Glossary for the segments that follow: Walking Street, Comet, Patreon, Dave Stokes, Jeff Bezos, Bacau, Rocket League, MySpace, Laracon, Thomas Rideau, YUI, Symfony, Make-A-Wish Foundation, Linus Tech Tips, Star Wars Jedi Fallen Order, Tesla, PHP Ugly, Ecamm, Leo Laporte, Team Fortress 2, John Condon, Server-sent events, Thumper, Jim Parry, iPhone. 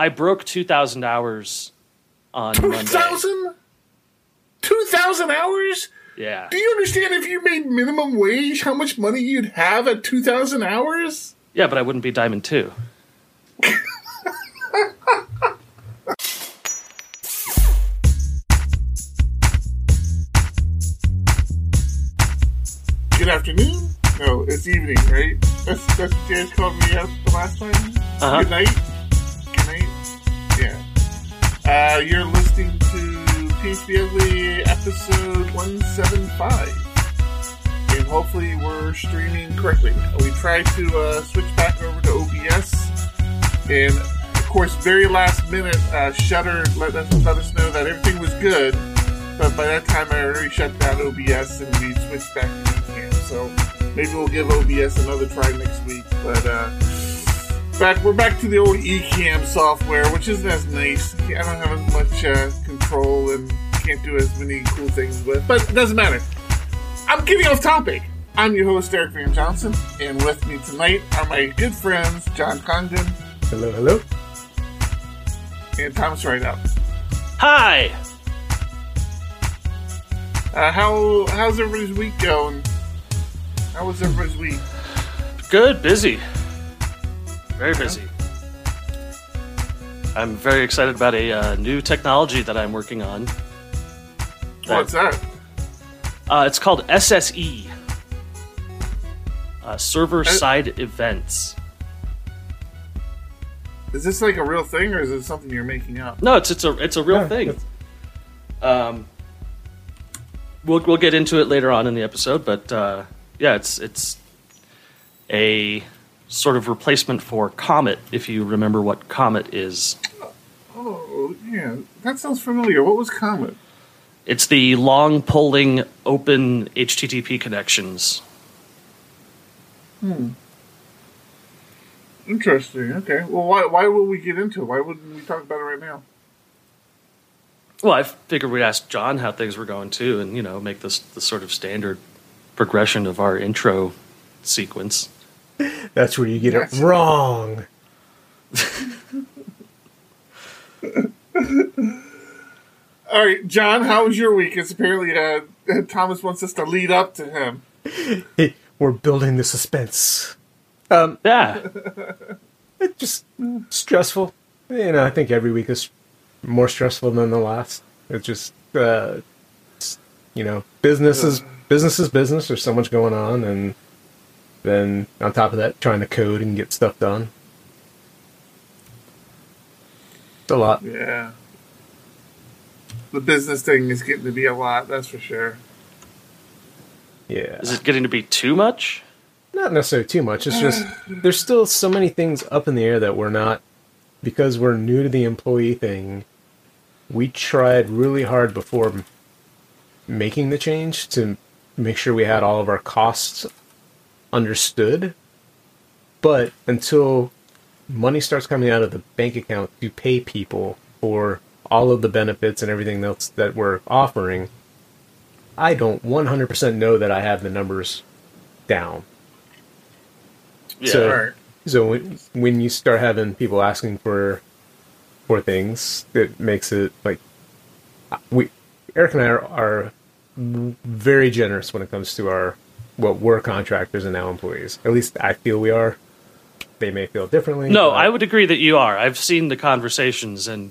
I broke 2,000 hours on Monday. 2,000? 2,000 hours? Yeah. Do you understand if you made minimum wage, how much money you'd have at 2,000 hours? Yeah, but I wouldn't be Diamond 2. Good afternoon? No, it's evening, right? That's what Jared called me up the last time. Uh-huh. Good night. Good night. Yeah. You're listening to PHP Ugly episode 175. And hopefully we're streaming correctly. We tried to switch back over to OBS. And, of course, very last minute, Shudder let us know that everything was good. But by that time, I already shut down OBS and we switched back to Ecamm. So maybe we'll give OBS another try next week. But we're back to the old Ecamm software, which isn't as nice. I don't have as much control and can't do as many cool things with. But it doesn't matter. I'm getting off topic. I'm your host, Eric Van Johnson. And with me tonight are my good friends, John Condon. Hello, hello. And Thomas Rideau. Hi! How's everybody's week going? How was everybody's week? Good, busy. Very busy. I'm very excited about a new technology that I'm working on. What's that? It's called SSE. Server-side events. Is this like a real thing, or is it something you're making up? No, it's a real thing. We'll get into it later on in the episode, but it's a sort of replacement for Comet, if you remember what Comet is. Oh, yeah. That sounds familiar. What was Comet? It's the long, polling, open HTTP connections. Interesting. Okay. Well, why will we get into it? Why wouldn't we talk about it right now? Well, I figured we'd ask John how things were going, too, and, make this the sort of standard progression of our intro sequence. That's where you get it wrong. All right, John, how was your week? It's apparently Thomas wants us to lead up to him. Hey, we're building the suspense. Yeah. It's just stressful. I think every week is more stressful than the last. It's just, business is business. There's so much going on, and then on top of that, trying to code and get stuff done. It's a lot. Yeah. The business thing is getting to be a lot, that's for sure. Yeah. Is it getting to be too much? Not necessarily too much. It's just there's still so many things up in the air that we're not, because we're new to the employee thing, we tried really hard before making the change to make sure we had all of our costs understood. But until money starts coming out of the bank account to pay people for all of the benefits and everything else that we're offering, I don't 100% know that I have the numbers down. Yeah. So when you start having people asking for things, it makes it like Eric and I are very generous when it comes to we're contractors and now employees. At least I feel we are. They may feel differently. No, I would agree that you are. I've seen the conversations and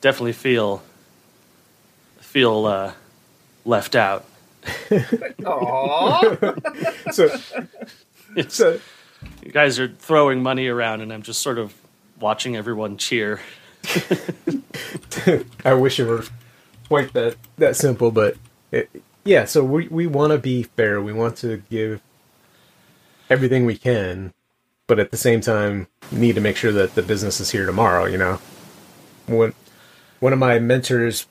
definitely feel left out. Aww. So you guys are throwing money around, and I'm just sort of watching everyone cheer. I wish it were quite that simple, but so we want to be fair. We want to give everything we can, but at the same time, need to make sure that the business is here tomorrow. One of my mentors,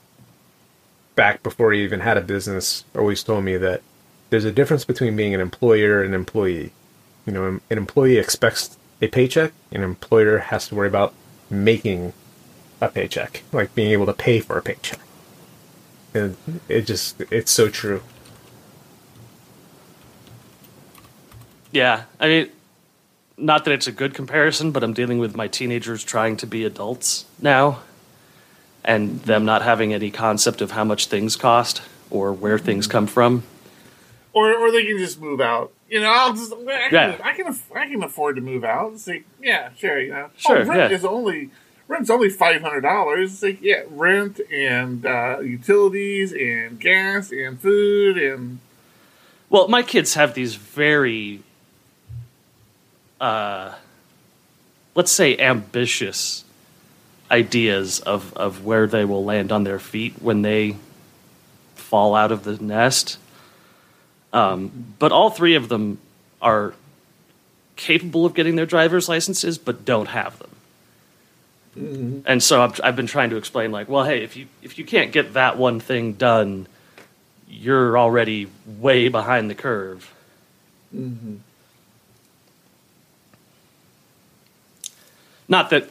back before he even had a business, always told me that there's a difference between being an employer and an employee. An employee expects a paycheck. An employer has to worry about making a paycheck, like being able to pay for a paycheck. And it's so true. Yeah. I mean, not that it's a good comparison, but I'm dealing with my teenagers trying to be adults now and them not having any concept of how much things cost or where things come from. Or they can just move out. You know, I can afford to move out. It's like, yeah, sure, you know. Sure, oh, rent is only $500. It's like, yeah, rent and utilities and gas and food and... Well, my kids have these very, let's say, ambitious ideas of where they will land on their feet when they fall out of the nest. But all three of them are capable of getting their driver's licenses, but don't have them. Mm-hmm. And so I've been trying to explain, like, well, hey, if you can't get that one thing done, you're already way behind the curve. Mm-hmm. Not that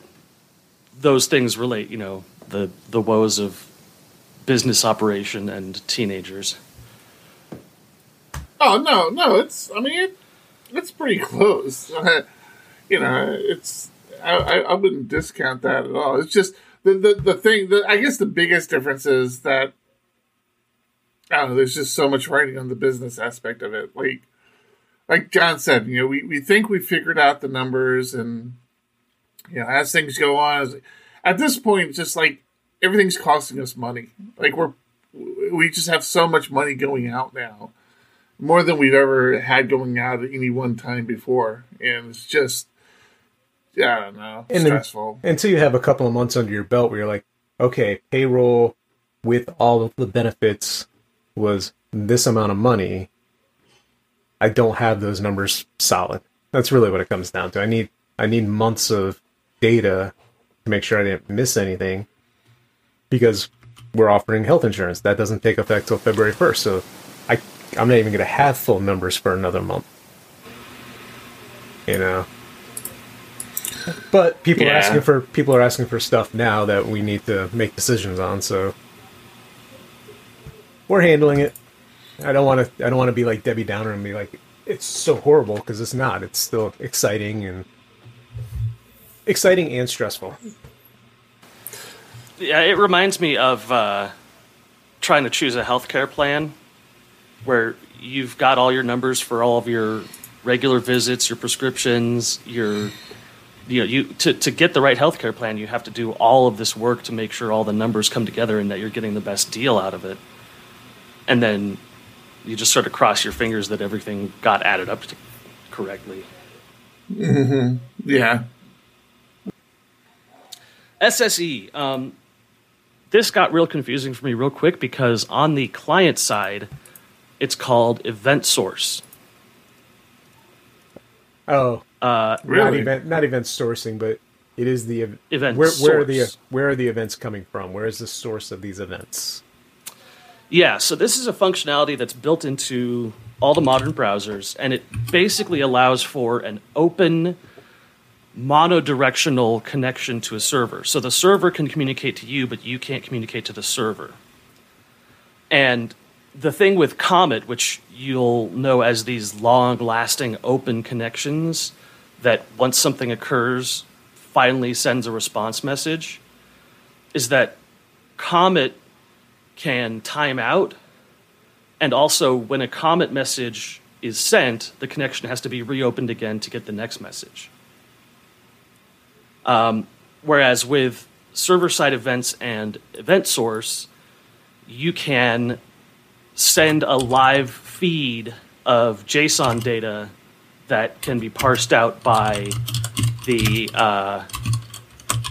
those things relate, you know, the woes of business operation and teenagers. Oh, no, it's pretty close. You know, it's... I wouldn't discount that at all. It's just the thing that I guess the biggest difference is that I don't know. There's just so much writing on the business aspect of it. Like John said, you know, we think we figured out the numbers, and you know, as things go on, at this point, it's just like everything's costing us money. Like we just have so much money going out now, more than we've ever had going out at any one time before, and it's just. Yeah, I don't know. And stressful. Until you have a couple of months under your belt where you're like, okay, payroll with all of the benefits was this amount of money. I don't have those numbers solid. That's really what it comes down to. I need months of data to make sure I didn't miss anything because we're offering health insurance. That doesn't take effect till February 1st. So I'm not even going to have full numbers for another month. You know? But people are asking for stuff now that we need to make decisions on, so we're handling it. I don't want to be like Debbie Downer and be like it's so horrible because it's not. It's still exciting and stressful. Yeah, it reminds me of trying to choose a healthcare plan where you've got all your numbers for all of your regular visits, your prescriptions, your to get the right healthcare plan, you have to do all of this work to make sure all the numbers come together and that you're getting the best deal out of it. And then you just sort of cross your fingers that everything got added up correctly. Mm-hmm. Yeah. SSE. This got real confusing for me real quick because on the client side, it's called Event Source. Oh. Really? Not event sourcing, but it is the event. Where are the events coming from? Where is the source of these events? Yeah, so this is a functionality that's built into all the modern browsers, and it basically allows for an open, monodirectional connection to a server. So the server can communicate to you, but you can't communicate to the server. And the thing with Comet, which you'll know as these long-lasting open connections, that once something occurs, finally sends a response message, is that Comet can time out, and also when a Comet message is sent, the connection has to be reopened again to get the next message. Whereas with server-side events and event source, you can send a live feed of JSON data that can be parsed out by the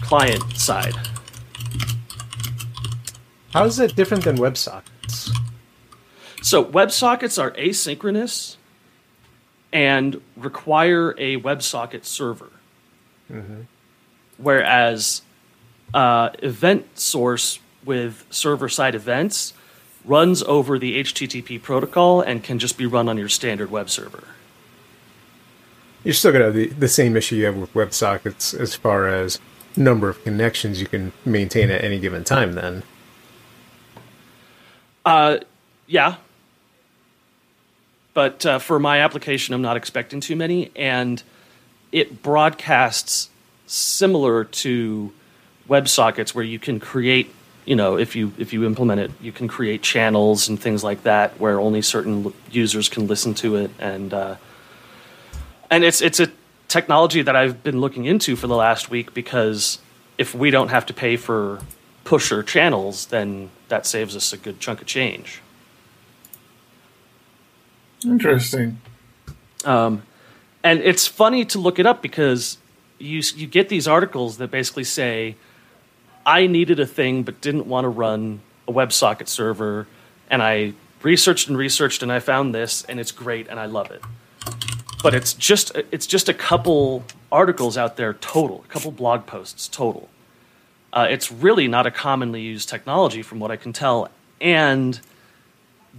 client side. How is that different than WebSockets? So WebSockets are asynchronous and require a WebSocket server. Mm-hmm. Whereas event source with server-side events runs over the HTTP protocol and can just be run on your standard web server. You're still going to have the same issue you have with WebSockets as far as number of connections you can maintain at any given time then. Yeah. But for my application, I'm not expecting too many. And it broadcasts similar to WebSockets, where you can create, you know, if you implement it, you can create channels and things like that where only certain users can listen to it, and it's a technology that I've been looking into for the last week, because if we don't have to pay for Pusher channels, then that saves us a good chunk of change. Interesting. And it's funny to look it up, because you get these articles that basically say, I needed a thing but didn't want to run a WebSocket server, and I researched and I found this, and it's great and I love it. But it's just a couple articles out there total, a couple blog posts total. It's really not a commonly used technology from what I can tell, and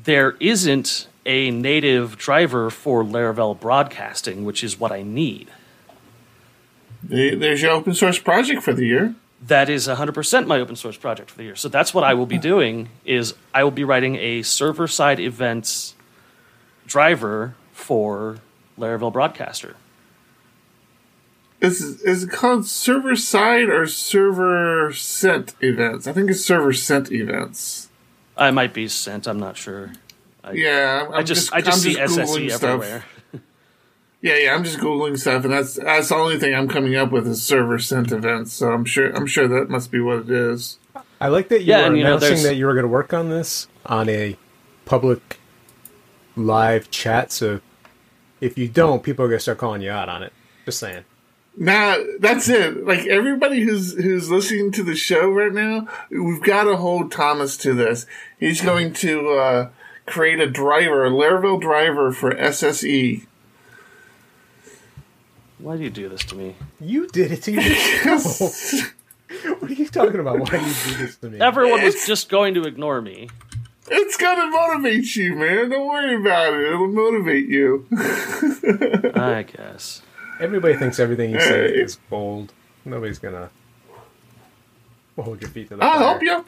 there isn't a native driver for Laravel Broadcasting, which is what I need. There's your open source project for the year. That is 100% my open source project for the year. So that's what I will be doing, is I will be writing a server-side events driver for Laravel Broadcaster. Is it called server-side or server-sent events? I think it's server-sent events. I might be sent. I'm not sure. I just see SSE stuff everywhere. Yeah, I'm just Googling stuff, and that's the only thing I'm coming up with is server-sent events. So I'm sure that must be what it is. I like that you were announcing that you were going to work on this on a public live chat. So if you don't, people are going to start calling you out on it. Just saying. Nah, that's it. Like, everybody who's listening to the show right now, we've got to hold Thomas to this. He's going to create a driver, a Laravel driver for SSE. Why do you do this to me? You did it to yourself. What are you talking about? Why do you do this to me? Everyone was just going to ignore me. It's going to motivate you, man. Don't worry about it. It'll motivate you. I guess. Everybody thinks everything you say is bold. Nobody's going to hold your feet to the fire. I'll help you.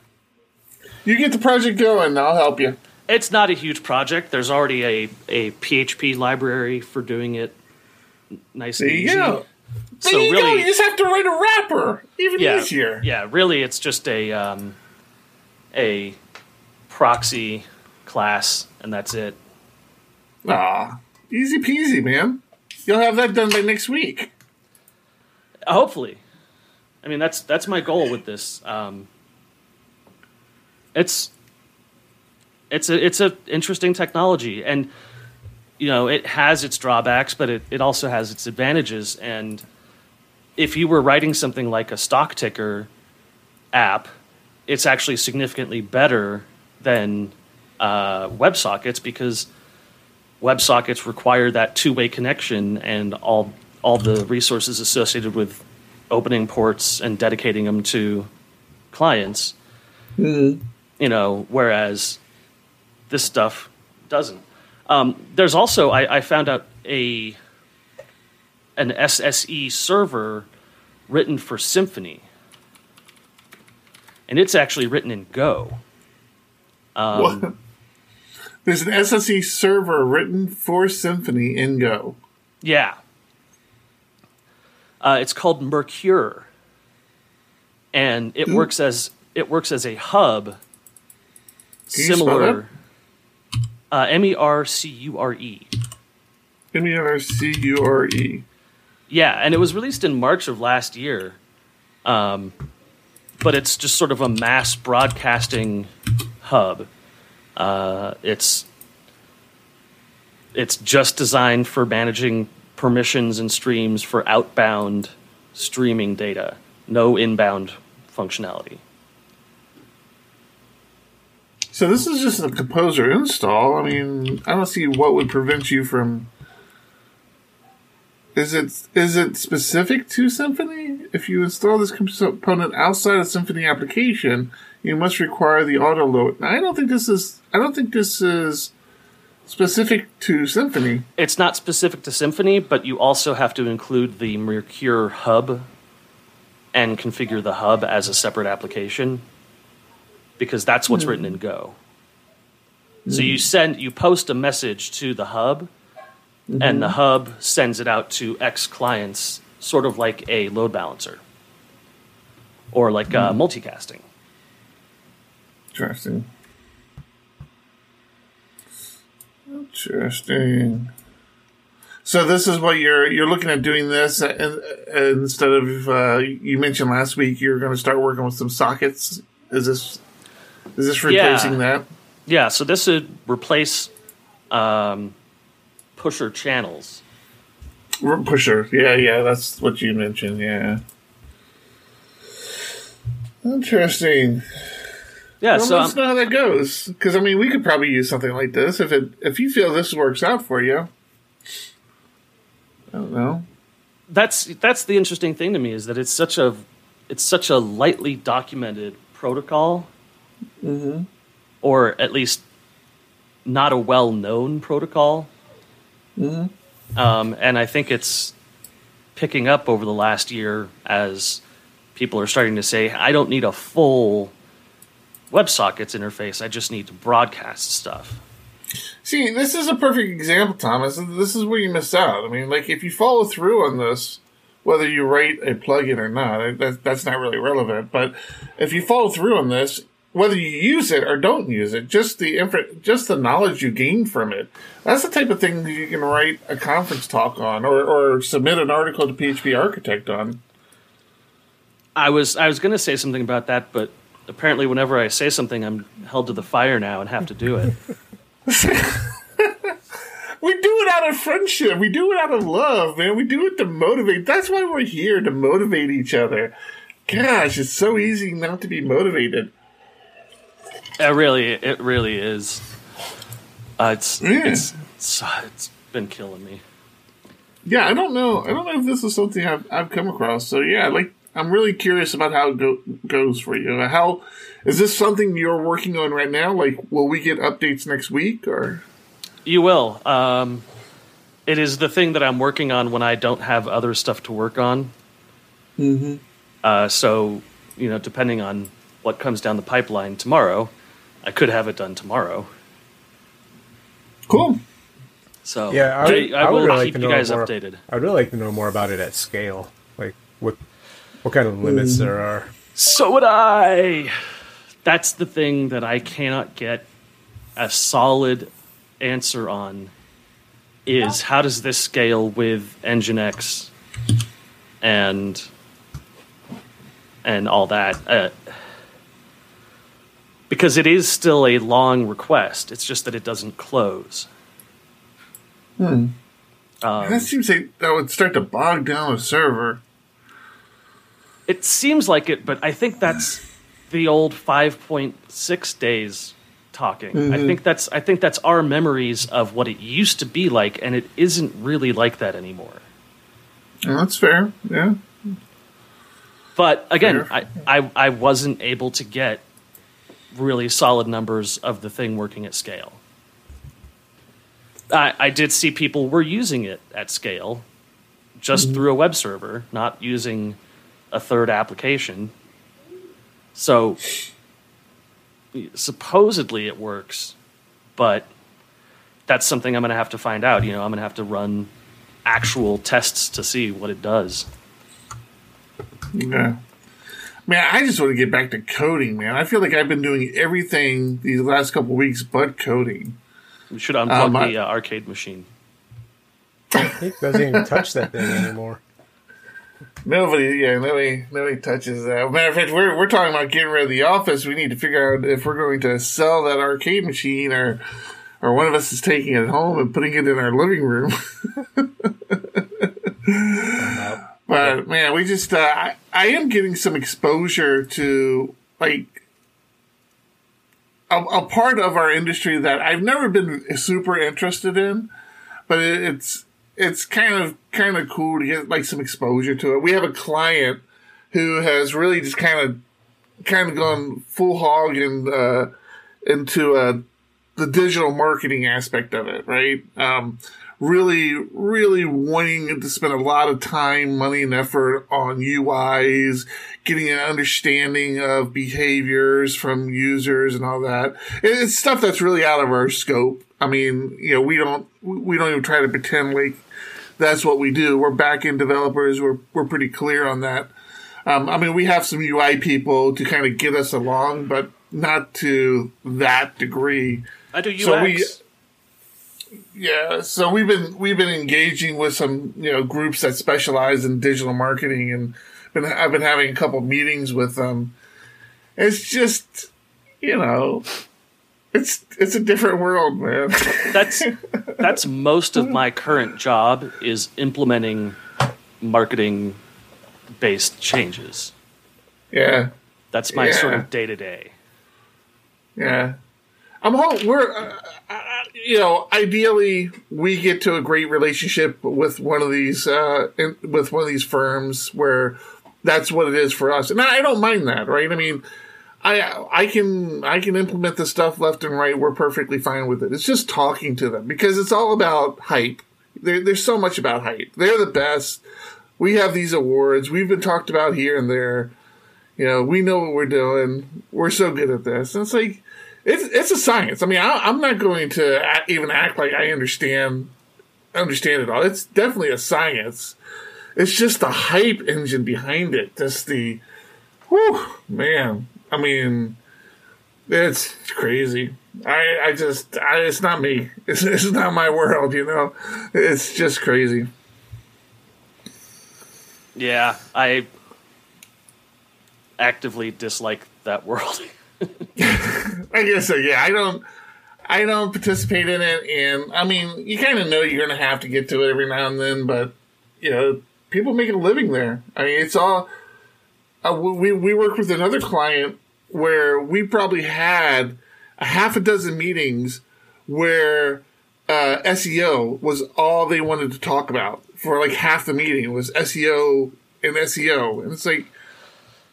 You get the project going. I'll help you. It's not a huge project. There's already a PHP library for doing it. Nice and easy. There you go. You just have to write a wrapper. Even easier. Yeah, really, it's just a proxy class, and that's it. Ah, easy peasy, man. You'll have that done by next week. Hopefully. I mean, that's my goal with this. It's a interesting technology, and you know, it has its drawbacks, but it also has its advantages. And if you were writing something like a stock ticker app, it's actually significantly better than WebSockets, because WebSockets require that two-way connection and all the resources associated with opening ports and dedicating them to clients. Mm-hmm. You know, whereas this stuff doesn't. There's also, I found out an SSE server written for Symfony, and it's actually written in Go. What? There's an SSE server written for Symfony in Go. Yeah. It's called Mercure, and it works as a hub. Can you spell that? Mercure. Mercure. Yeah, and it was released in March of last year. But it's just sort of a mass broadcasting hub. It's just designed for managing permissions and streams for outbound streaming data. No inbound functionality. So this is just a Composer install. I mean, I don't see what would prevent you from... Is it specific to Symfony? If you install this component outside of Symfony application, you must require the auto load. Now, I don't think this is specific to Symfony. It's not specific to Symfony, but you also have to include the Mercure hub and configure the hub as a separate application, because that's what's written in Go. So you post a message to the hub, Mm-hmm. And the hub sends it out to X clients, sort of like a load balancer or like multicasting. Interesting. Interesting. So this is what you're looking at doing this instead of you mentioned last week you're going to start working with some sockets. Is this replacing that? Yeah. So this would replace Pusher channels. Pusher. Yeah. That's what you mentioned. Yeah. Interesting. Yeah, well, so let's know how that goes. Because I mean, we could probably use something like this if you feel this works out for you. I don't know. That's the interesting thing to me is that it's such a lightly documented protocol, mm-hmm. or at least not a well-known protocol. Mm-hmm. And I think it's picking up over the last year as people are starting to say, "I don't need a full WebSockets interface. I just need to broadcast stuff." See, this is a perfect example, Thomas. This is where you miss out. I mean, like, if you follow through on this, whether you write a plugin or not, that's not really relevant. But if you follow through on this, whether you use it or don't use it, just the knowledge you gain from it, that's the type of thing that you can write a conference talk on or submit an article to PHP Architect on. I was going to say something about that, but apparently whenever I say something, I'm held to the fire now and have to do it. We do it out of friendship. We do it out of love, man. We do it to motivate. That's why we're here, to motivate each other. Gosh, it's so easy not to be motivated. It really is. It's been killing me. Yeah, I don't know if this is something I've come across. So yeah, I'm really curious about how it goes for you. How is this something you're working on right now? Like, will we get updates next week, or you will? It is the thing that I'm working on when I don't have other stuff to work on. Mm-hmm. So, you know, depending on what comes down the pipeline tomorrow, I could have it done tomorrow. Cool. So yeah, I would really keep you guys updated. I'd really like to know more about it at scale, like what kind of limits there are. So would I. That's the thing that I cannot get a solid answer on is how does this scale with Nginx and all that. Because it is still a long request. It's just that it doesn't close. That seems like that would start to bog down a server. It seems like it, but I think that's the old 5.6 days talking. Mm-hmm. I think that's our memories of what it used to be like, and it isn't really like that anymore. Well, that's fair, yeah. But again, fair. I wasn't able to get really solid numbers of the thing working at scale. I did see people were using it at scale just through a web server, not using a third application. So supposedly it works, but that's something I'm going to have to find out. You know, I'm going to have to run actual tests to see what it does. Yeah. Man, I just want to get back to coding, man. I feel like I've been doing everything these last couple of weeks but coding. We should unplug the arcade machine. He doesn't even touch that thing anymore. Nobody touches that. Matter of fact, we're talking about getting rid of the office. We need to figure out if we're going to sell that arcade machine, or one of us is taking it home and putting it in our living room. But man, we just I am getting some exposure to like a part of our industry that I've never been super interested in, but it's kind of cool to get like some exposure to it. We have a client who has really just kind of gone full hog into the digital marketing aspect of it, right? Really wanting to spend a lot of time, money, and effort on UIs, getting an understanding of behaviors from users and all that. It's stuff that's really out of our scope. I mean, you know, we don't even try to pretend like that's what we do. We're back-end developers. We're pretty clear on that. I mean, we have some UI people to kind of get us along, but not to that degree. I do UX. So we've been engaging with some, you know, groups that specialize in digital marketing, and I've been having a couple meetings with them. It's just, you know, it's a different world, man. That's most of my current job is implementing marketing based changes. Yeah. That's my sort of day-to-day. Yeah. Ideally we get to a great relationship with one of these firms where that's what it is for us. And I don't mind that, right? I mean, I can implement the stuff left and right. We're perfectly fine with it. It's just talking to them, because it's all about hype. There's so much about hype. They're the best. We have these awards. We've been talked about here and there. You know, we know what we're doing. We're so good at this. And it's like, it's a science. I mean, I'm not going to even act like I understand it all. It's definitely a science. It's just the hype engine behind it. Just the, whew, man. I mean, it's crazy. I just it's not me. It's not my world, you know. It's just crazy. Yeah, I actively dislike that world. I guess so. Yeah, I don't participate in it, and I mean, you kind of know you're going to have to get to it every now and then, but you know, people make a living there. I mean, it's all. We worked with another client where we probably had a half a dozen meetings where SEO was all they wanted to talk about for like half the meeting was SEO. And it's like,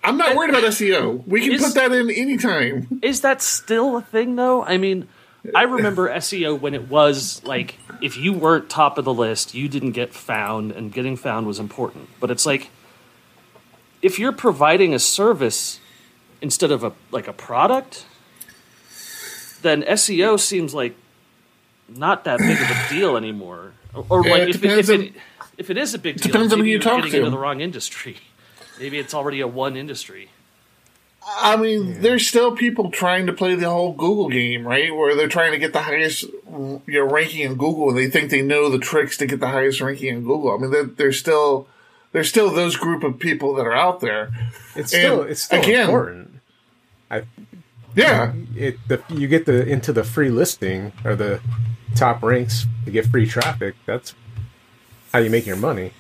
I'm not worried about SEO. We can put that in anytime. Is that still a thing, though? I mean, I remember SEO when it was like, if you weren't top of the list, you didn't get found, and getting found was important. But it's like, if you're providing a service instead of a product, then SEO seems like not that big of a deal anymore. Or like if it is a big deal, depends on who you talk to. Getting into the wrong industry. Maybe it's already a one industry. I mean, There's still people trying to play the whole Google game, right? Where they're trying to get the highest ranking in Google, and they think they know the tricks to get the highest ranking in Google. I mean, there's still those group of people that are out there. It's still important. You get into the free listing or the top ranks to get free traffic. That's how you make your money.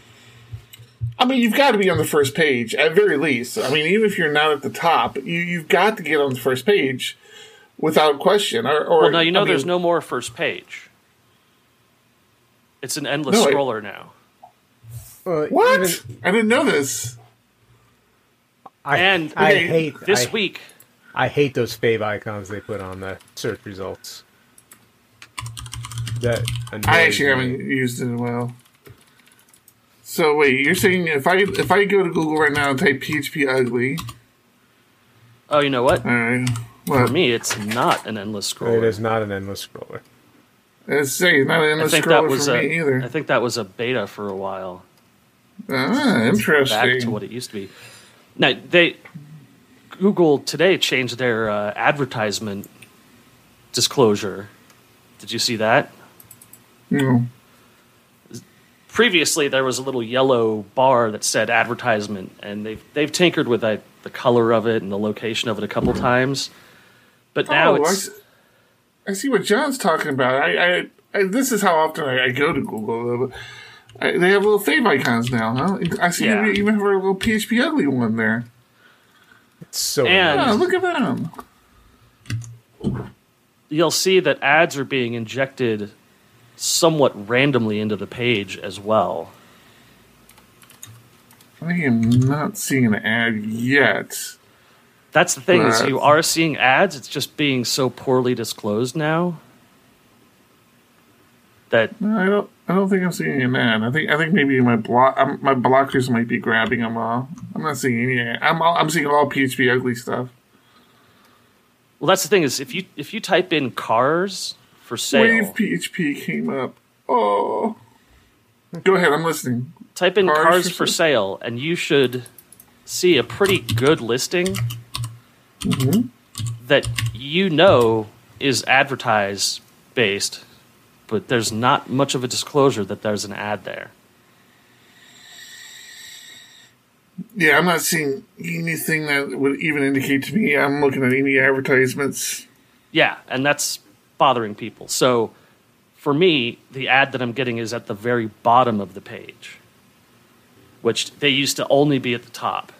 I mean, you've got to be on the first page at very least. I mean, even if you're not at the top, you've got to get on the first page without question. There's no more first page. It's an endless scroller now. What? I didn't know this. I hate those fave icons they put on the search results. I actually haven't used it in a while. So wait, you're saying if I go to Google right now and type PHP Ugly? Oh, you know what? All right. Well, for me, it's not an endless scroller. It is not an endless scroller. I think that was a beta for a while. Interesting. Back to what it used to be. Now, Google today changed their advertisement disclosure. Did you see that? No. Previously, there was a little yellow bar that said advertisement, and they've tinkered with the color of it and the location of it a couple times. But now it's. I see what John's talking about. This is how often I go to Google. They have little fave icons now, huh? I see they even have a little PHP Ugly one there. It's so nice. Look at them. You'll see that ads are being injected somewhat randomly into the page as well. I am not seeing an ad yet. That's the thing, is you are seeing ads. It's just being so poorly disclosed now that I don't think I'm seeing an ad. I think maybe my blockers might be grabbing them all. I'm not seeing any ad. I'm seeing all PHP Ugly stuff. Well, that's the thing is if you type in cars for sale. Wave PHP came up. Oh. Go ahead, I'm listening. Type in cars for sale, and you should see a pretty good listing that you know is advertise-based, but there's not much of a disclosure that there's an ad there. Yeah, I'm not seeing anything that would even indicate to me I'm looking at any advertisements. Yeah, and that's bothering people. So for me, the ad that I'm getting is at the very bottom of the page, which they used to only be at the top.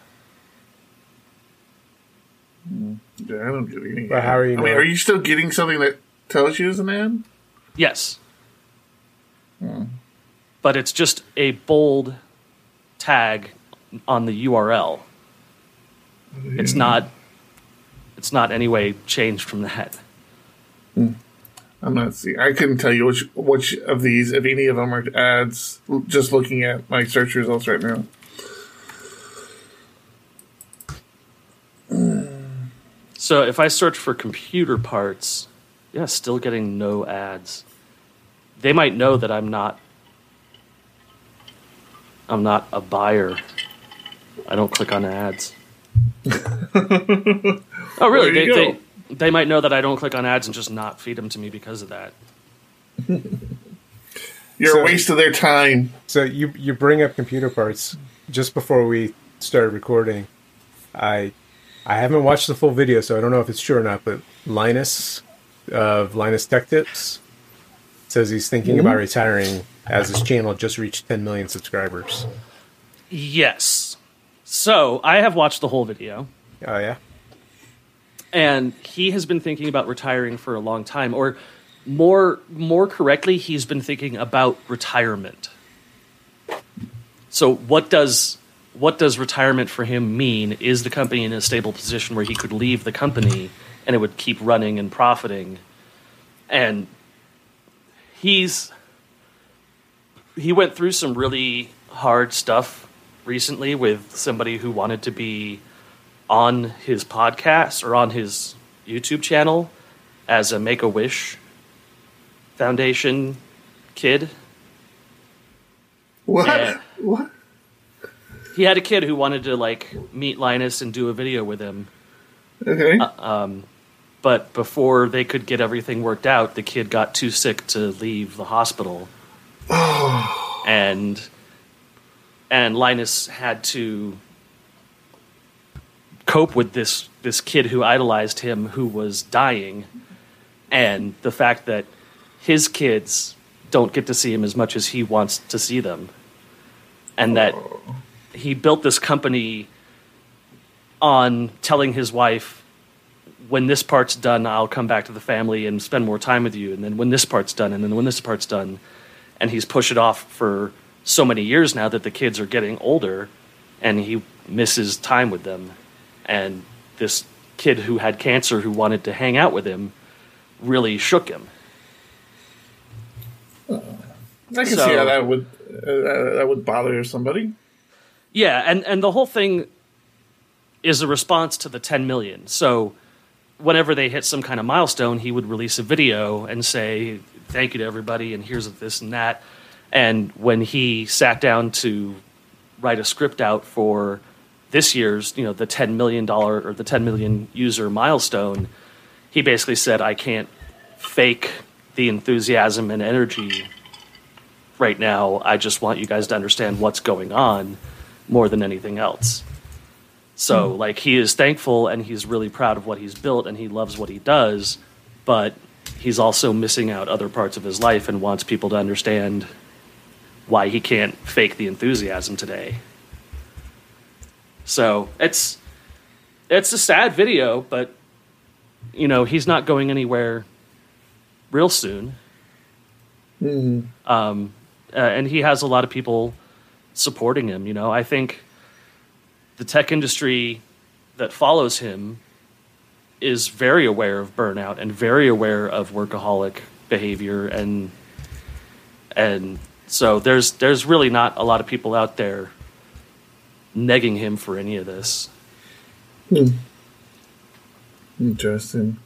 Yeah, I don't get any. But how are you? I mean, are you still getting something that tells you it's an ad? Yes. Hmm. But it's just a bold tag on the URL. Yeah. It's not any way changed from that. Hmm. I'm not seeing. I couldn't tell you which of these, if any of them, are ads. Just looking at my search results right now. So if I search for computer parts, yeah, still getting no ads. They might know that I'm not a buyer. I don't click on ads. Oh, really? They might know that I don't click on ads and just not feed them to me because of that. You're a waste of their time. So you bring up computer parts. Just before we started recording, I haven't watched the full video, so I don't know if it's true or not, but Linus of Linus Tech Tips says he's thinking about retiring as his channel just reached 10 million subscribers. Yes. So I have watched the whole video. Oh, yeah? And he has been thinking about retiring for a long time, or more correctly, he's been thinking about retirement. So what does retirement for him mean? Is the company in a stable position where he could leave the company and it would keep running and profiting? And he went through some really hard stuff recently with somebody who wanted to be on his podcast or on his YouTube channel as a Make-A-Wish Foundation kid. What? He had a kid who wanted to meet Linus and do a video with him. Okay. But before they could get everything worked out, the kid got too sick to leave the hospital. Oh. And Linus had to cope with this kid who idolized him, who was dying, and the fact that his kids don't get to see him as much as he wants to see them, and that he built this company on telling his wife, when this part's done, I'll come back to the family and spend more time with you, and then when this part's done, and then when this part's done. And he's pushed it off for so many years now that the kids are getting older and he misses time with them. And this kid who had cancer, who wanted to hang out with him, really shook him. I can see how that would bother somebody. Yeah, and the whole thing is a response to the 10 million. So whenever they hit some kind of milestone, he would release a video and say, thank you to everybody, and here's this and that. And when he sat down to write a script out for this year's, the $10 million or the 10 million user milestone, he basically said, "I can't fake the enthusiasm and energy right now. I just want you guys to understand what's going on more than anything else." So, he is thankful and he's really proud of what he's built and he loves what he does, but he's also missing out other parts of his life and wants people to understand why he can't fake the enthusiasm today. So it's a sad video, but he's not going anywhere real soon. Mm-hmm. And he has a lot of people supporting him. I think the tech industry that follows him is very aware of burnout and very aware of workaholic behavior, and so there's really not a lot of people out there negging him for any of this. Interesting.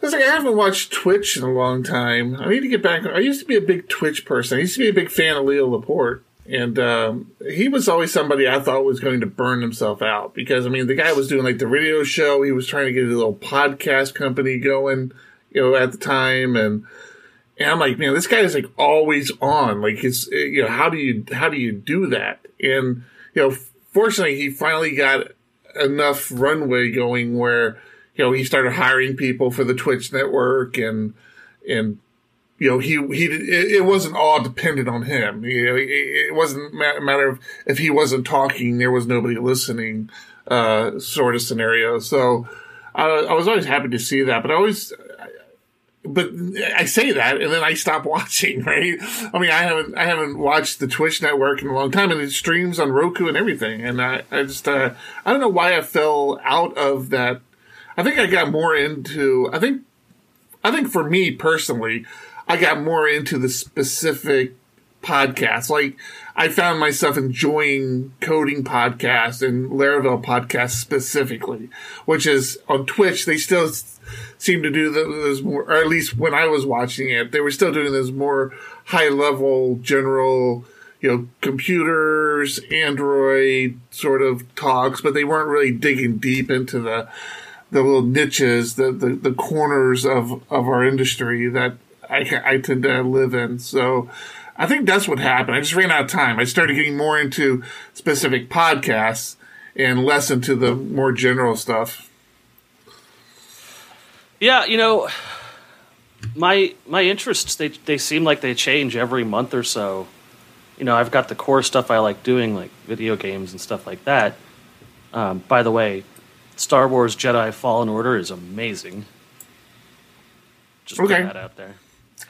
There's like I haven't watched Twitch in a long time. I need to get back. I used to be a big Twitch person. I used to be a big fan of Leo Laporte. And he was always somebody I thought was going to burn himself out because, I mean, the guy was doing, like, the radio show. He was trying to get a little podcast company going, you know, at the time. And I'm like, man, this guy is, like, always on. Like, it's, you know, how do you do that? And, you know, fortunately, he finally got enough runway going where, you know, he started hiring people for the Twitch network and, you know, it wasn't all dependent on him. You know, it wasn't a matter of if he wasn't talking, there was nobody listening, sort of scenario. So I was always happy to see that, but I say that and then I stop watching, right? I mean, I haven't watched the Twitch network in a long time, and it streams on Roku and everything. And I just, I don't know why I fell out of that. I think I got more into, I think for me personally, I got more into the specific podcasts. Like, I found myself enjoying coding podcasts and Laravel podcasts specifically, which is on Twitch. They still seem to do those more, or at least when I was watching it, they were still doing those more high level, general, you know, computers, Android sort of talks, but they weren't really digging deep into the little niches, the corners of our industry that I tend to live in. So I think that's what happened. I just ran out of time. I started getting more into specific podcasts and less into the more general stuff. Yeah, you know, my interests, they seem like they change every month or so. You know, I've got the core stuff I like doing, like video games and stuff like that. By the way, Star Wars Jedi Fallen Order is amazing. Just put that out there.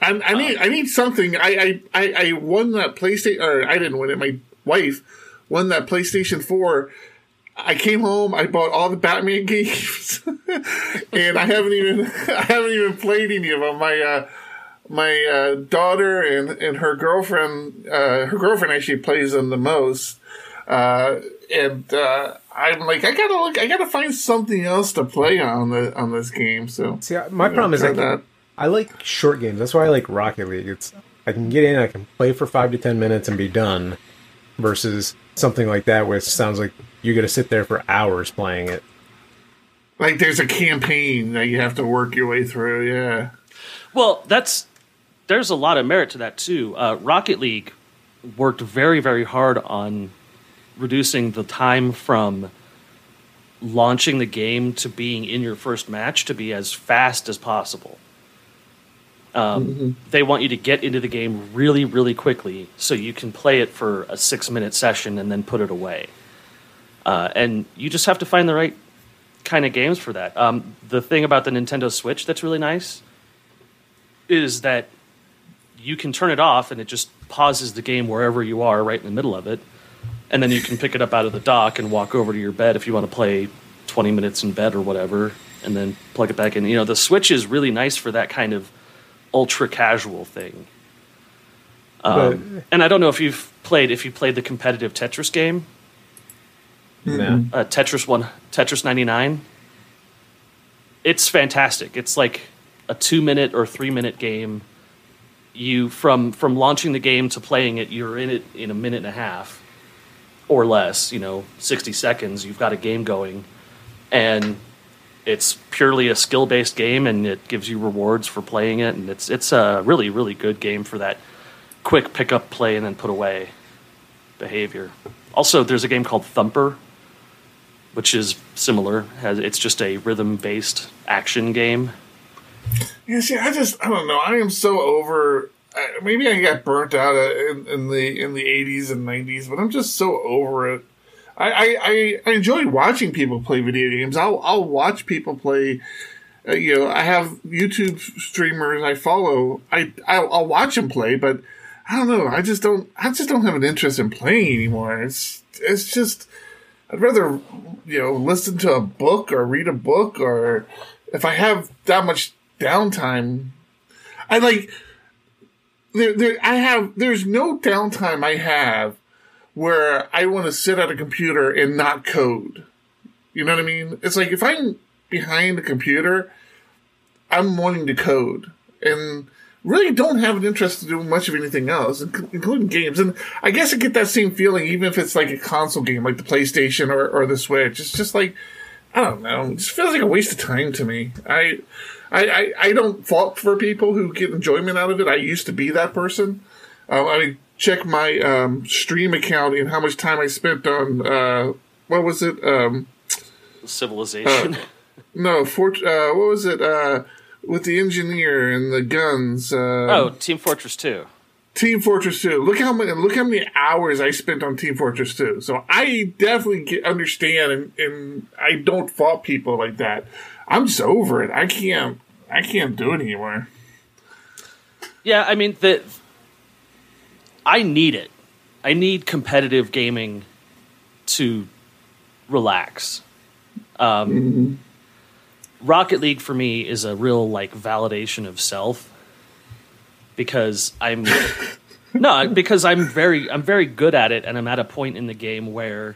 I need something. I won that PlayStation, or I didn't win it. My wife won that PlayStation 4. I came home. I bought all the Batman games, and I haven't even played any of them. My daughter and her girlfriend. Her girlfriend actually plays them the most. And I'm like, I gotta find something else to play on this game. So see, my problem is I like short games. That's why I like Rocket League. It's I can get in, I can play for 5 to 10 minutes and be done, versus something like that where it sounds like you got to sit there for hours playing it. Like there's a campaign that you have to work your way through. Yeah. Well, there's a lot of merit to that too. Rocket League worked very, very hard on reducing the time from launching the game to being in your first match to be as fast as possible. They want you to get into the game really, really quickly so you can play it for a 6-minute session and then put it away. And you just have to find the right kind of games for that. The thing about the Nintendo Switch that's really nice is that you can turn it off and it just pauses the game wherever you are right in the middle of it. And then you can pick it up out of the dock and walk over to your bed if you want to play 20 minutes in bed or whatever, and then plug it back in. You know, the Switch is really nice for that kind of ultra-casual thing. And I don't know if you played the competitive Tetris game. No. Tetris 99. It's fantastic. It's like a 2-minute or 3-minute game. You from launching the game to playing it, you're in it in a minute and a half. Or less, you know, 60 seconds, you've got a game going. And it's purely a skill-based game, and it gives you rewards for playing it. And it's a really, really good game for that quick pick-up, play, and then put away behavior. Also, there's a game called Thumper, which is similar. It's just a rhythm-based action game. Yeah, see, I don't know. I am so over... Maybe I got burnt out in the 80s and 90s, but I'm just so over it. I enjoy watching people play video games. I'll watch people play. You know, I have YouTube streamers I follow. I'll watch them play, but I don't know. I just don't have an interest in playing anymore. It's just I'd rather, you know, listen to a book or read a book, or if I have that much downtime, I like. There's no downtime I have where I want to sit at a computer and not code. You know what I mean? It's like if I'm behind a computer, I'm wanting to code and really don't have an interest to do much of anything else, including games. And I guess I get that same feeling even if it's like a console game, like the PlayStation or the Switch. It's just like, I don't know. It just feels like a waste of time to me. I don't fault for people who get enjoyment out of it. I used to be that person. I mean, check my stream account and how much time I spent on, what was it? Civilization. What was it? With the engineer and the guns. Team Fortress 2. Team Fortress 2. Look how many hours I spent on Team Fortress 2. So I definitely understand, and I don't fault people like that. I'm just over it. I can't do it anymore. Yeah, I mean, I need it. I need competitive gaming to relax. Rocket League for me is a real like validation of self because I'm very good at it, and I'm at a point in the game where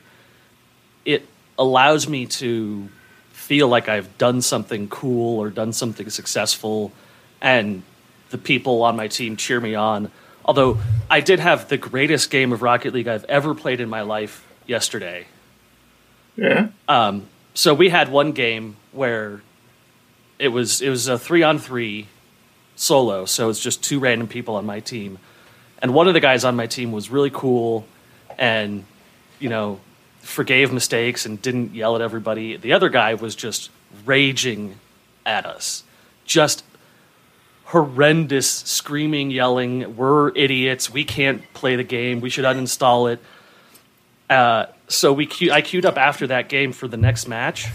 it allows me to feel like I've done something cool or done something successful, and the people on my team cheer me on. Although I did have the greatest game of Rocket League I've ever played in my life yesterday. Yeah. So we had one game where it was a 3-on-3 solo, so it's just two random people on my team, and one of the guys on my team was really cool, and you know, forgave mistakes and didn't yell at everybody. The other guy was just raging at us, just horrendous screaming, yelling. We're idiots. We can't play the game. We should uninstall it. So I queued up after that game for the next match,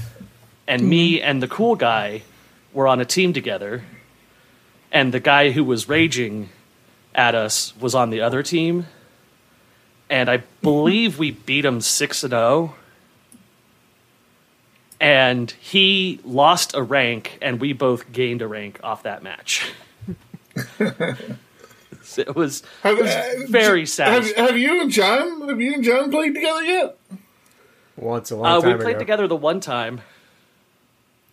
and me and the cool guy were on a team together, and the guy who was raging at us was on the other team, and I believe we beat him 6-0, and he lost a rank, and we both gained a rank off that match. It was very sad. Have you and John played together yet? Well, it's a long time ago. We played together the one time.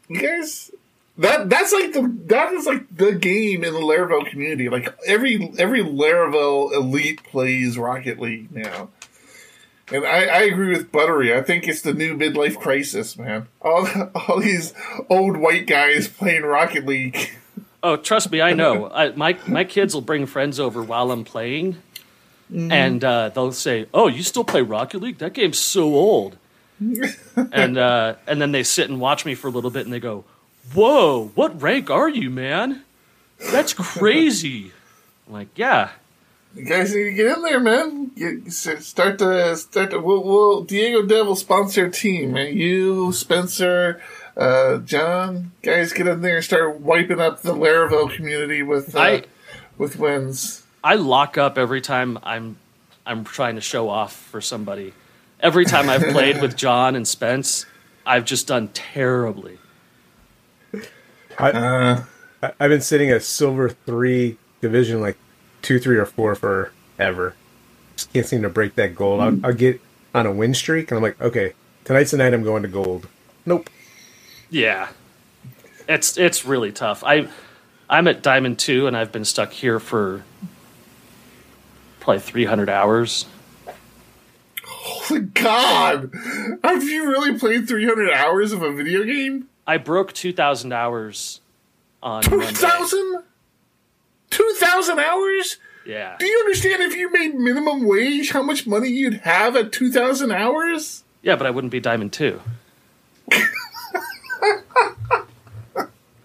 You guys, that is like the game in the Laravel community. Like every Laravel elite plays Rocket League now, and I agree with Buttery. I think it's the new midlife crisis, man. All these old white guys playing Rocket League. Oh, trust me, I know. My kids will bring friends over while I'm playing, and they'll say, "Oh, you still play Rocket League? That game's so old." And then they sit and watch me for a little bit, and they go, "Whoa, what rank are you, man? That's crazy!" I'm like, yeah. You guys need to get in there, man. Start to. We'll Diego Dev will sponsor a team, man. You, Spencer. John, guys, get in there and start wiping up the Laravel community with wins. I lock up every time I'm trying to show off for somebody. Every time I've played with John and Spence, I've just done terribly. I've been sitting at Silver 3 division like 2, 3, or 4 forever. Just can't seem to break that gold. I'll get on a win streak, and I'm like, okay, tonight's the night I'm going to gold. Nope. Yeah, it's really tough. I'm at Diamond 2, and I've been stuck here for probably 300 hours. Holy God! Have you really played 300 hours of a video game? I broke 2,000 hours on 2,000? 2,000 hours? Yeah. Do you understand if you made minimum wage, how much money you'd have at 2,000 hours? Yeah, but I wouldn't be Diamond 2.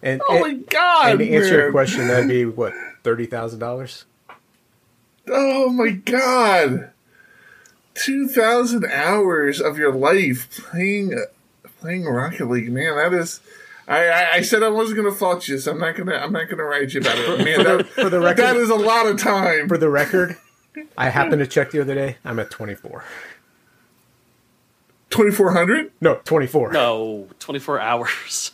And, oh my God! And to answer your question, that'd be what, $30,000? Oh my God! 2,000 hours of your life playing Rocket League, man. That is. I said I wasn't going to fault you, so I'm not gonna write you about it, man. For the record, that is a lot of time. For the record, I happened to check the other day. I'm at 24. 2,400? No, 24. No, 24 hours.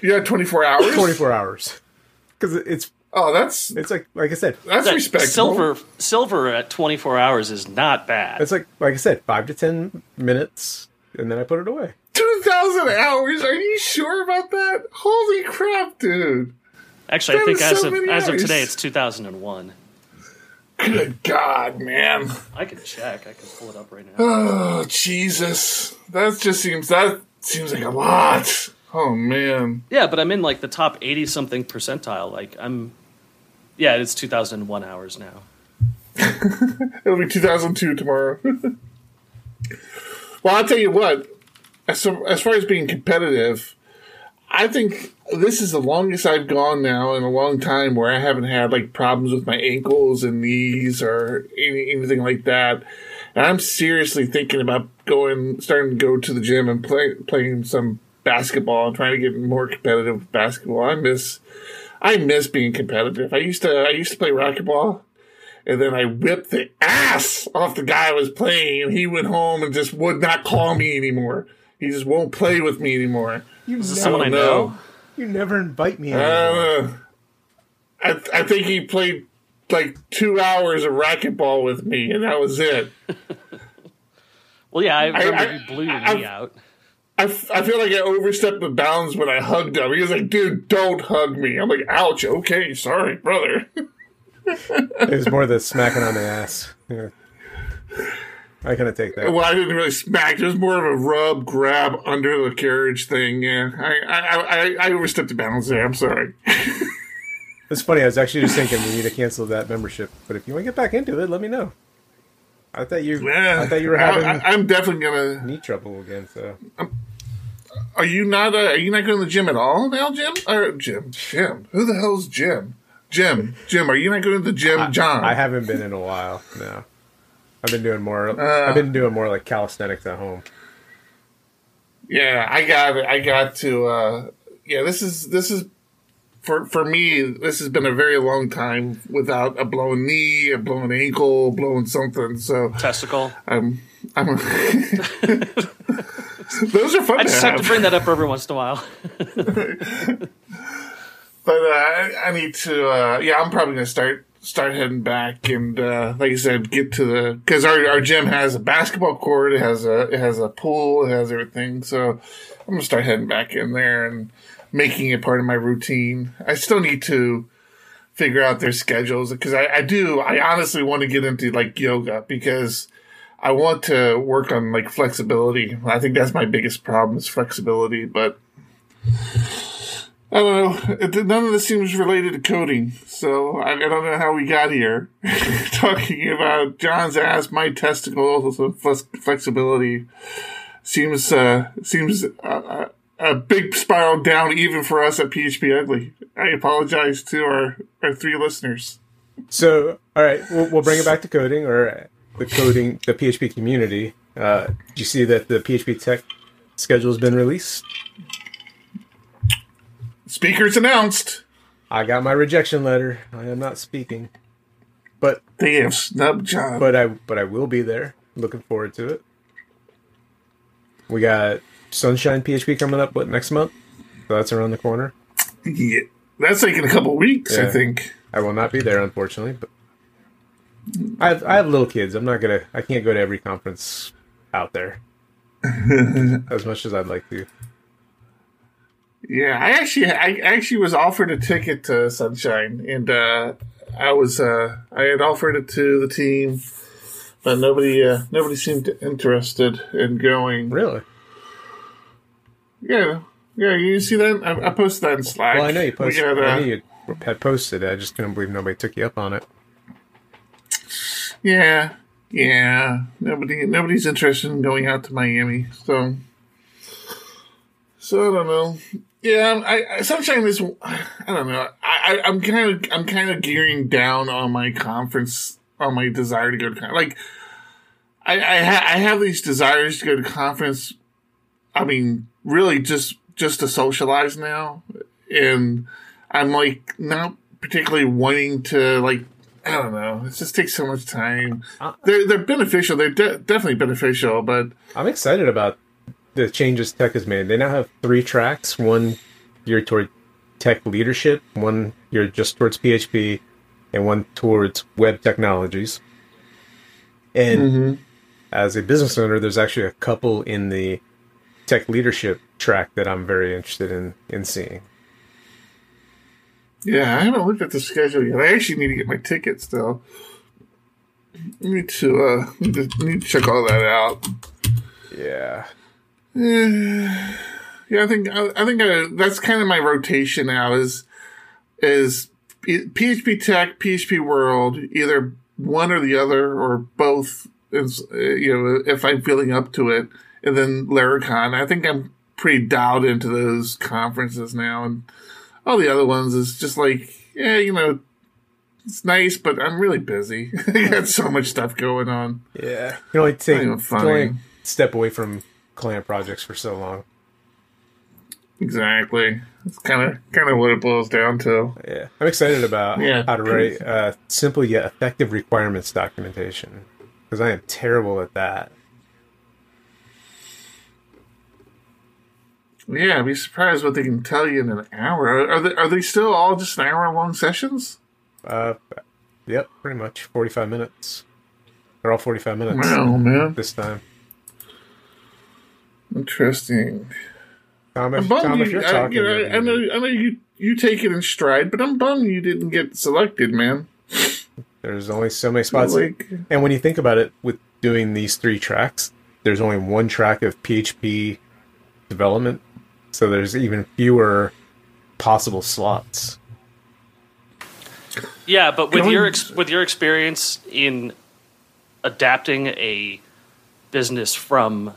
You had 24 hours? 24 hours. Because it's... Oh, that's... It's like I said... That's respectable. Silver at 24 hours is not bad. It's like I said, 5 to 10 minutes, and then I put it away. 2,000 hours? Are you sure about that? Holy crap, dude. Actually, I think as of today, it's 2001. Good God, man. I can check. I can pull it up right now. Oh, Jesus. That seems like a lot. Oh, man. Yeah, but I'm in like the top 80-something percentile. Like, yeah, it's 2001 hours now. It'll be 2002 tomorrow. Well, I'll tell you what. As far as being competitive, I think this is the longest I've gone now in a long time where I haven't had like problems with my ankles and knees or anything like that. And I'm seriously thinking about starting to go to the gym and playing some basketball and trying to get more competitive with basketball. I miss being competitive. I used to play racquetball. And then I whipped the ass off the guy I was playing, and he went home and just would not call me anymore. He just won't play with me anymore. Is this someone I know? You never invite me anymore. I think he played like 2 hours of racquetball with me, and that was it. Well, yeah, I remember you blew your knee out. I feel like I overstepped the bounds when I hugged him. He was like, dude, don't hug me. I'm like, ouch, okay, sorry, brother. It was more the smacking on the ass. Yeah. I kind of take that. Well, I didn't really smack. It was more of a rub, grab, under the carriage thing. Yeah, I overstepped the bounds there. I'm sorry. It's funny. I was actually just thinking we need to cancel that membership. But if you want to get back into it, let me know. I thought you were having. I'm definitely gonna knee trouble again. So. Are you not going to the gym at all now, Jim? Or Jim? Who the hell's Jim? Jim, are you not going to the gym, John? I haven't been in a while. No, I've been doing more. I've been doing more like calisthenics at home. Yeah, I got to. This is for me. This has been a very long time without a blown knee, a blown ankle, blown something. So testicle. I'm those are fun. I just have to bring that up every once in a while. But I need to. I'm probably gonna start heading back and, like I said, get to the because our gym has a basketball court, it has a pool, it has everything. So I'm gonna start heading back in there and making it part of my routine. I still need to figure out their schedules because I honestly want to get into like yoga because I want to work on like flexibility. I think that's my biggest problem is flexibility, but. I don't know. None of this seems related to coding, so I don't know how we got here. Talking about John's ass, my testicles, flexibility seems a big spiral down even for us at PHP Ugly. I apologize to our three listeners. So, all right, we'll bring it back to coding or the PHP community. Do you see that the PHP Tech schedule has been released? Speakers announced. I got my rejection letter. I am not speaking. But they have snubbed John. But I will be there. Looking forward to it. We got Sunshine PHP coming up next month? So that's around the corner. Yeah. That's like in a couple weeks, yeah. I think. I will not be there, unfortunately, but I have little kids. I can't go to every conference out there. As much as I'd like to. Yeah, I actually was offered a ticket to Sunshine, and I had offered it to the team, but nobody seemed interested in going. Really? Yeah. You see that? I posted that in Slack. Well, I know you posted. I knew you had posted it. I just couldn't believe nobody took you up on it. Yeah. Nobody's interested in going out to Miami, so. So I don't know. Yeah, Sunshine is. I don't know. I'm kind of gearing down on my conference, on my desire to go to conference. Like, I have these desires to go to conference. I mean, really, just to socialize now, and I'm like not particularly wanting to like. I don't know. It just takes so much time. They're beneficial. They're definitely beneficial, but I'm excited about. The changes Tech has made. They now have 3 tracks, one geared toward tech leadership, one geared just towards PHP, and one towards web technologies. And as a business owner, there's actually a couple in the tech leadership track that I'm very interested in seeing. Yeah, I haven't looked at the schedule yet. I actually need to get my tickets still. Need to check all that out. Yeah. Yeah, I think that's kind of my rotation now is PHP Tech, PHP World, either one or the other or both. If I'm feeling up to it, and then Laracon. I think I'm pretty dialed into those conferences now, and all the other ones is just like, yeah, it's nice, but I'm really busy. I got so much stuff going on. Yeah, you can only step away from client projects for so long. Exactly. That's kind of what it boils down to. Yeah, I'm excited about how to write simple yet effective requirements documentation, because I am terrible at that. Yeah, I'd be surprised what they can tell you in an hour. Are they still all just an hour long sessions? Yep, pretty much 45 minutes. They're all 45 minutes. Wow, man! This time. Interesting. Tom, if you're talking, I know you take it in stride, but I'm bummed you didn't get selected, man. There's only so many spots. Like, and when you think about it, with doing these three tracks, there's only one track of PHP development, so there's even fewer possible slots. Yeah, but with your experience in adapting a business from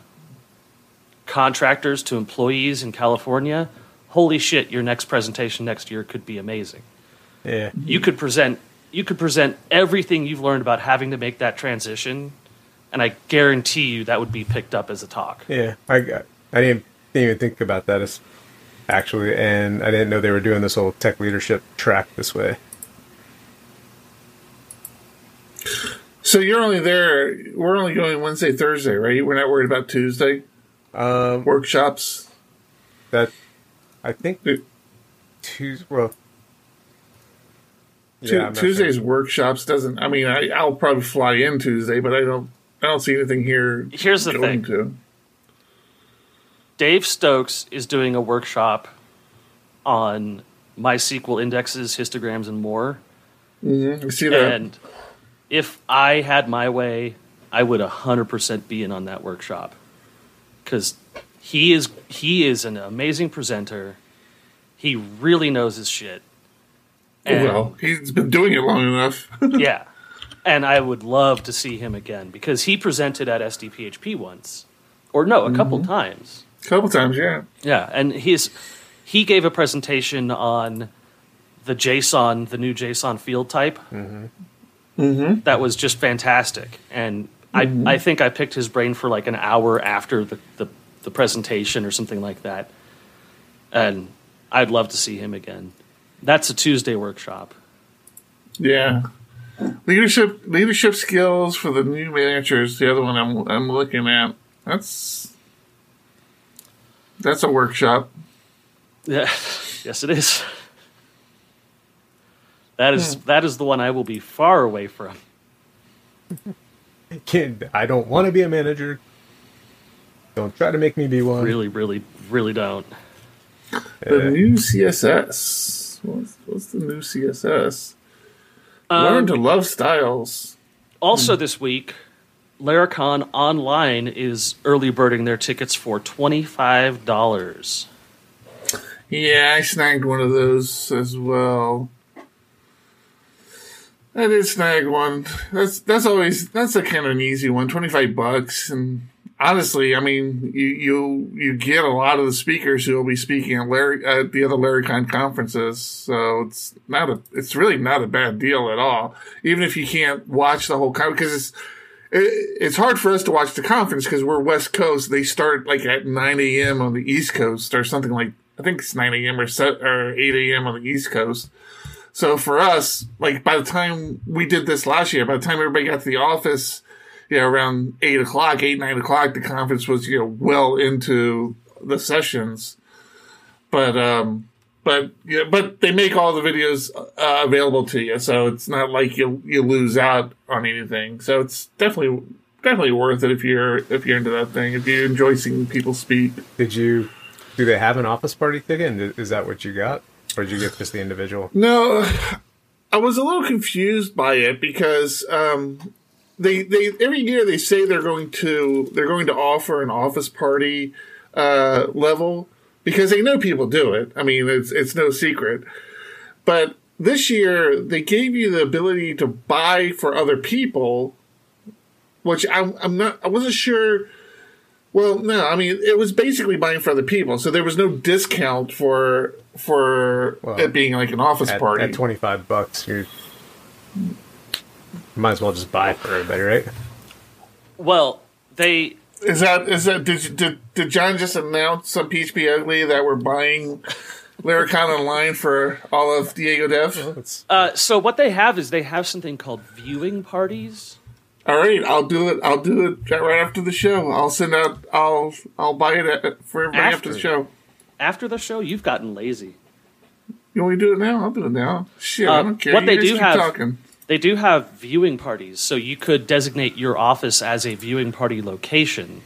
contractors to employees in California, holy shit, your next presentation next year could be amazing. Yeah. You could present everything you've learned about having to make that transition, and I guarantee you that would be picked up as a talk. Yeah, I didn't even think about that actually, and I didn't know they were doing this whole tech leadership track this way. So you're only there, we're only going Wednesday, Thursday, right? We're not worried about Tuesday? Workshops? That, I think, Tuesday, well... Yeah, Tuesday's workshops doesn't. I mean, I'll probably fly in Tuesday, but I don't see anything here. Here's the thing. Dave Stokes is doing a workshop on MySQL indexes, histograms, and more. Mm-hmm. I see that. And if I had my way, I would 100% be in on that workshop, because he is an amazing presenter. He really knows his shit. And, well, he's been doing it long enough. Yeah. And I would love to see him again, because he presented at SDPHP once. Or no, a couple times. A couple times, yeah. Yeah, and he gave a presentation on the new JSON field type. Mm-hmm. Mm-hmm. That was just fantastic. And I think I picked his brain for like an hour after the presentation or something like that. And I'd love to see him again. That's a Tuesday workshop. Yeah, leadership skills for the new managers. The other one I'm looking at. That's a workshop. Yeah, yes it is. That is the one I will be far away from. Kid, I don't want to be a manager. Don't try to make me be one. Really, really, really don't. The new CSS. What's the new CSS? Learn to love styles. Also this week, Laracon Online is early birding their tickets for $25. Yeah, I snagged one of those as well. I did snag one. That's a kind of an easy one. $25, and honestly, I mean, you get a lot of the speakers who will be speaking at the other Laracon conferences, so it's really not a bad deal at all. Even if you can't watch the whole conference, because it's hard for us to watch the conference because we're West Coast. They start like at 9 a.m. on the East Coast or something like, I think it's 9 a.m. or 8 a.m. on the East Coast. So for us, like by the time we did this last year, by the time everybody got to the office, around 8, 9 o'clock, the conference was, well into the sessions. But they make all the videos available to you, so it's not like you lose out on anything. So it's definitely worth it if you're into that thing, if you enjoy seeing people speak. Do they have an office party ticket? Is that what you got? Or did you get just the individual? No, I was a little confused by it because they every year they say they're going to offer an office party level because they know people do it. I mean, it's no secret. But this year they gave you the ability to buy for other people, which I wasn't sure. Well, no, I mean, it was basically buying for other people, so there was no discount for it being like an office party. At $25, you might as well just buy for everybody, right? Well, they did John just announce some PHP Ugly that we're buying Laracon Online for all of Diego Dev? So what they have is they have something called viewing parties. All right, I'll do it right after the show. I'll send out. I'll buy it for everybody after the show. After the show, you've gotten lazy. You want me to do it now? I'll do it now. Shit, I don't care. What they do have, they do have viewing parties, so you could designate your office as a viewing party location.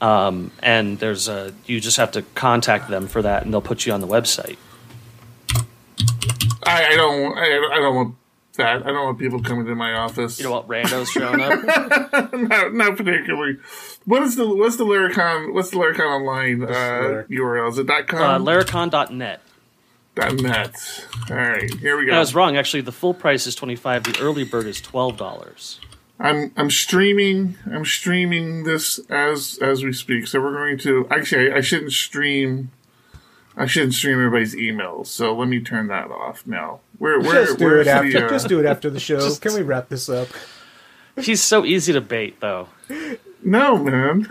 And there's you just have to contact them for that, and they'll put you on the website. I don't want that. I don't want people coming to my office. You don't want randos showing up? No, not particularly. What's the Laracon Online URL? Is it .com? Laracon.net. .net. All right, here we go. No, I was wrong. Actually, the full price is $25. The early bird is $12. I'm streaming this as we speak. So we're going to actually I shouldn't stream everybody's emails, so let me turn that off now. Just do it after the show. Can we wrap this up? He's so easy to bait, though. No, man.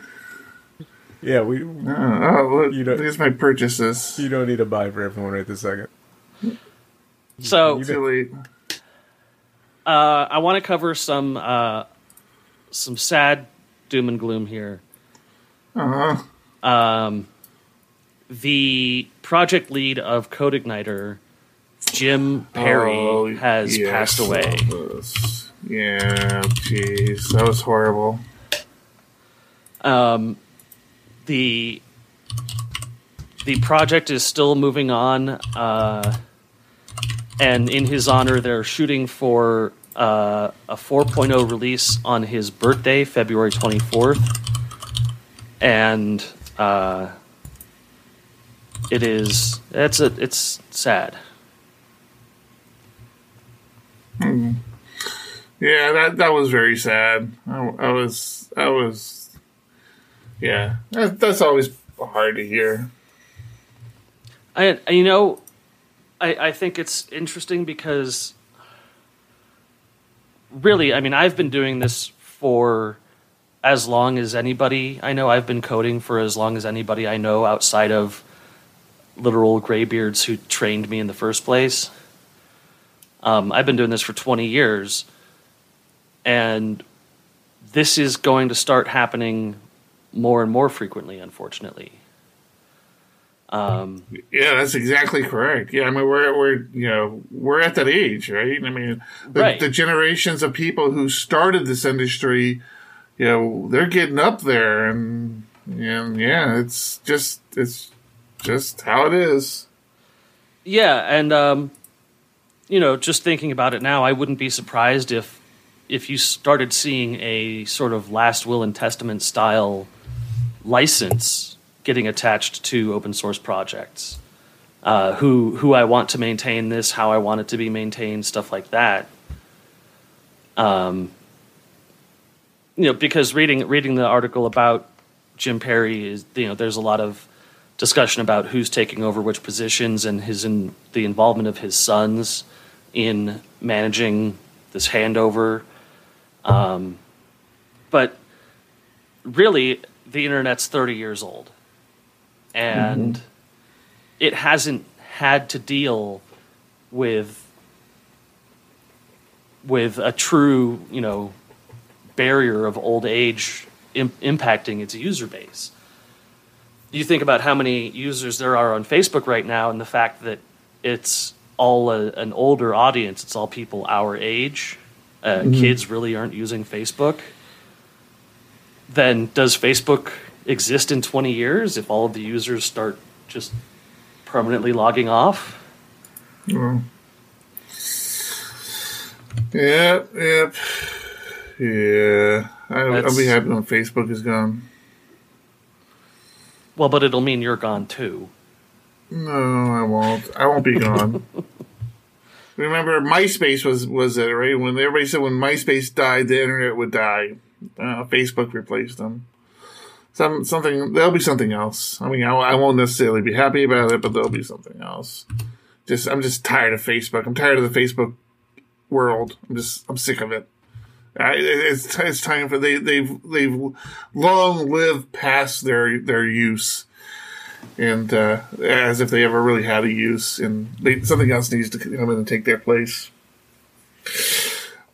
Yeah, here's my purchases. You don't need to buy for everyone right this second. So, I want to cover some sad doom and gloom here. Uh-huh. The project lead of CodeIgniter, Jim Parry, has passed away. Yeah, jeez, that was horrible. The project is still moving on, and in his honor, they're shooting for a 4.0 release on his birthday, February 24th, and. It's sad. Yeah, that was very sad. I was. Yeah, that's always hard to hear. I think it's interesting because. Really, I mean, I've been doing this for as long as anybody I know. I've been coding for as long as anybody I know outside of. Literal graybeards who trained me in the first place. I've been doing this for 20 years, and this is going to start happening more and more frequently, unfortunately. Yeah, that's exactly correct. Yeah, I mean we're at that age, right? I mean the generations of people who started this industry, they're getting up there, and yeah, it's just how it is. Yeah, and just thinking about it now, I wouldn't be surprised if you started seeing a sort of last will and testament style license getting attached to open source projects. Who I want to maintain this, how I want it to be maintained, stuff like that. Because reading the article about Jim Parry is, there's a lot of discussion about who's taking over which positions and the involvement of his sons in managing this handover. But really, the internet's 30 years old. And it hasn't had to deal with a true, barrier of old age impacting its user base. You think about how many users there are on Facebook right now and the fact that it's all an older audience. It's all people our age. Kids really aren't using Facebook. Then does Facebook exist in 20 years if all of the users start just permanently logging off? Yeah. I'll be happy when Facebook is gone. Well, but it'll mean you're gone too. No, I won't. I won't be gone. Remember, MySpace was it, right? When everybody said when MySpace died, the internet would die. Facebook replaced them. Something there'll be something else. I mean, I won't necessarily be happy about it, but there'll be something else. I'm just tired of Facebook. I'm tired of the Facebook world. I'm sick of it. It's time for they've long lived past their use, and as if they ever really had a use, and something else needs to come in and take their place.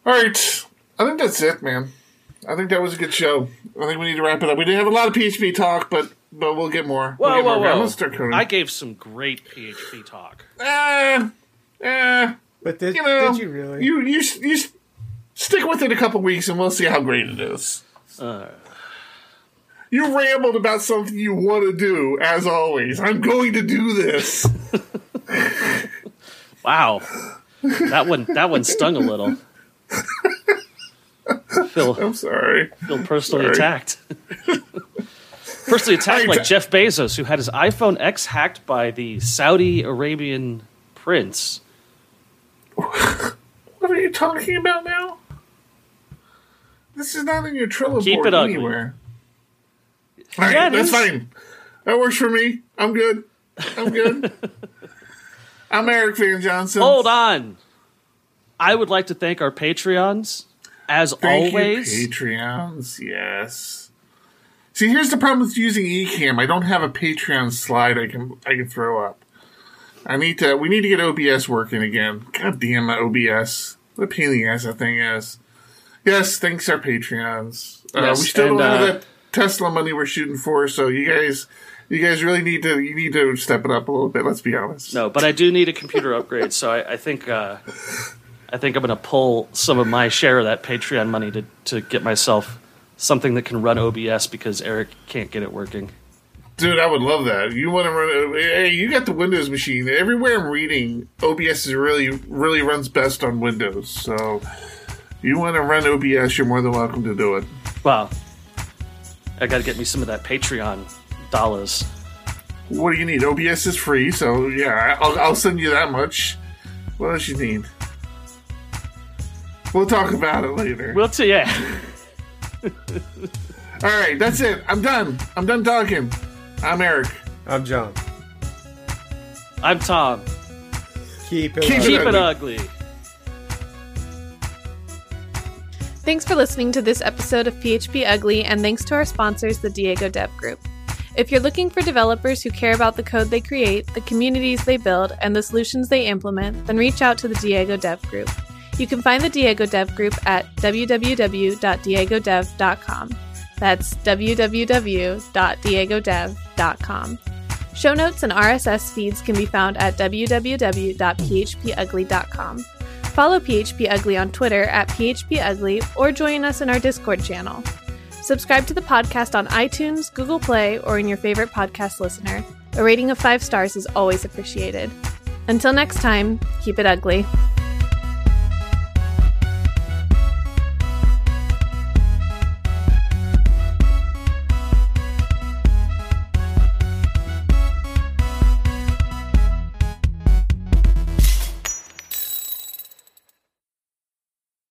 All right, I think that's it, man. I think that was a good show. I think we need to wrap it up. We didn't have a lot of PHP talk, but we'll get more. Whoa! I gave some great PHP talk. But did you really? You stick with it a couple weeks, and we'll see how great it is. You rambled about something you want to do, as always. I'm going to do this. Wow, that one stung a little. I'm sorry. Feel personally attacked. Personally attacked like Jeff Bezos, who had his iPhone X hacked by the Saudi Arabian prince. What are you talking about now? This is not in your Trello board anywhere. All right, that's fine. That works for me. I'm good. I'm Eric Van Johnson. Hold on. I would like to thank our Patreons. As always, Patreons, yes. See, here's the problem with using Ecamm. I don't have a Patreon slide I can throw up. We need to get OBS working again. God damn my OBS! What a pain in the ass that thing is. Yes, thanks our Patreons. Yes, we still don't have that Tesla money we're shooting for, so you guys really need to step it up a little bit. Let's be honest. No, but I do need a computer upgrade, so I think. I think I'm going to pull some of my share of that Patreon money to get myself something that can run OBS because Eric can't get it working. Dude, I would love that. You want to run? Hey, you got the Windows machine. Everywhere I'm reading, OBS is really runs best on Windows. So, you want to run OBS? You're more than welcome to do it. Wow, I got to get me some of that Patreon dollars. What do you need? OBS is free, so yeah, I'll send you that much. What else you need? We'll talk about it later. We'll too, yeah. All right, that's it. I'm done talking. I'm Eric. I'm John. I'm Tom. Keep it ugly. Thanks for listening to this episode of PHP Ugly, and thanks to our sponsors, the Diego Dev Group. If you're looking for developers who care about the code they create, the communities they build, and the solutions they implement, then reach out to the Diego Dev Group. You can find the Diego Dev Group at www.diegodev.com. That's www.diegodev.com. Show notes and RSS feeds can be found at www.phpugly.com. Follow PHP Ugly on Twitter at phpugly or join us in our Discord channel. Subscribe to the podcast on iTunes, Google Play, or in your favorite podcast listener. A rating of 5 stars is always appreciated. Until next time, keep it ugly.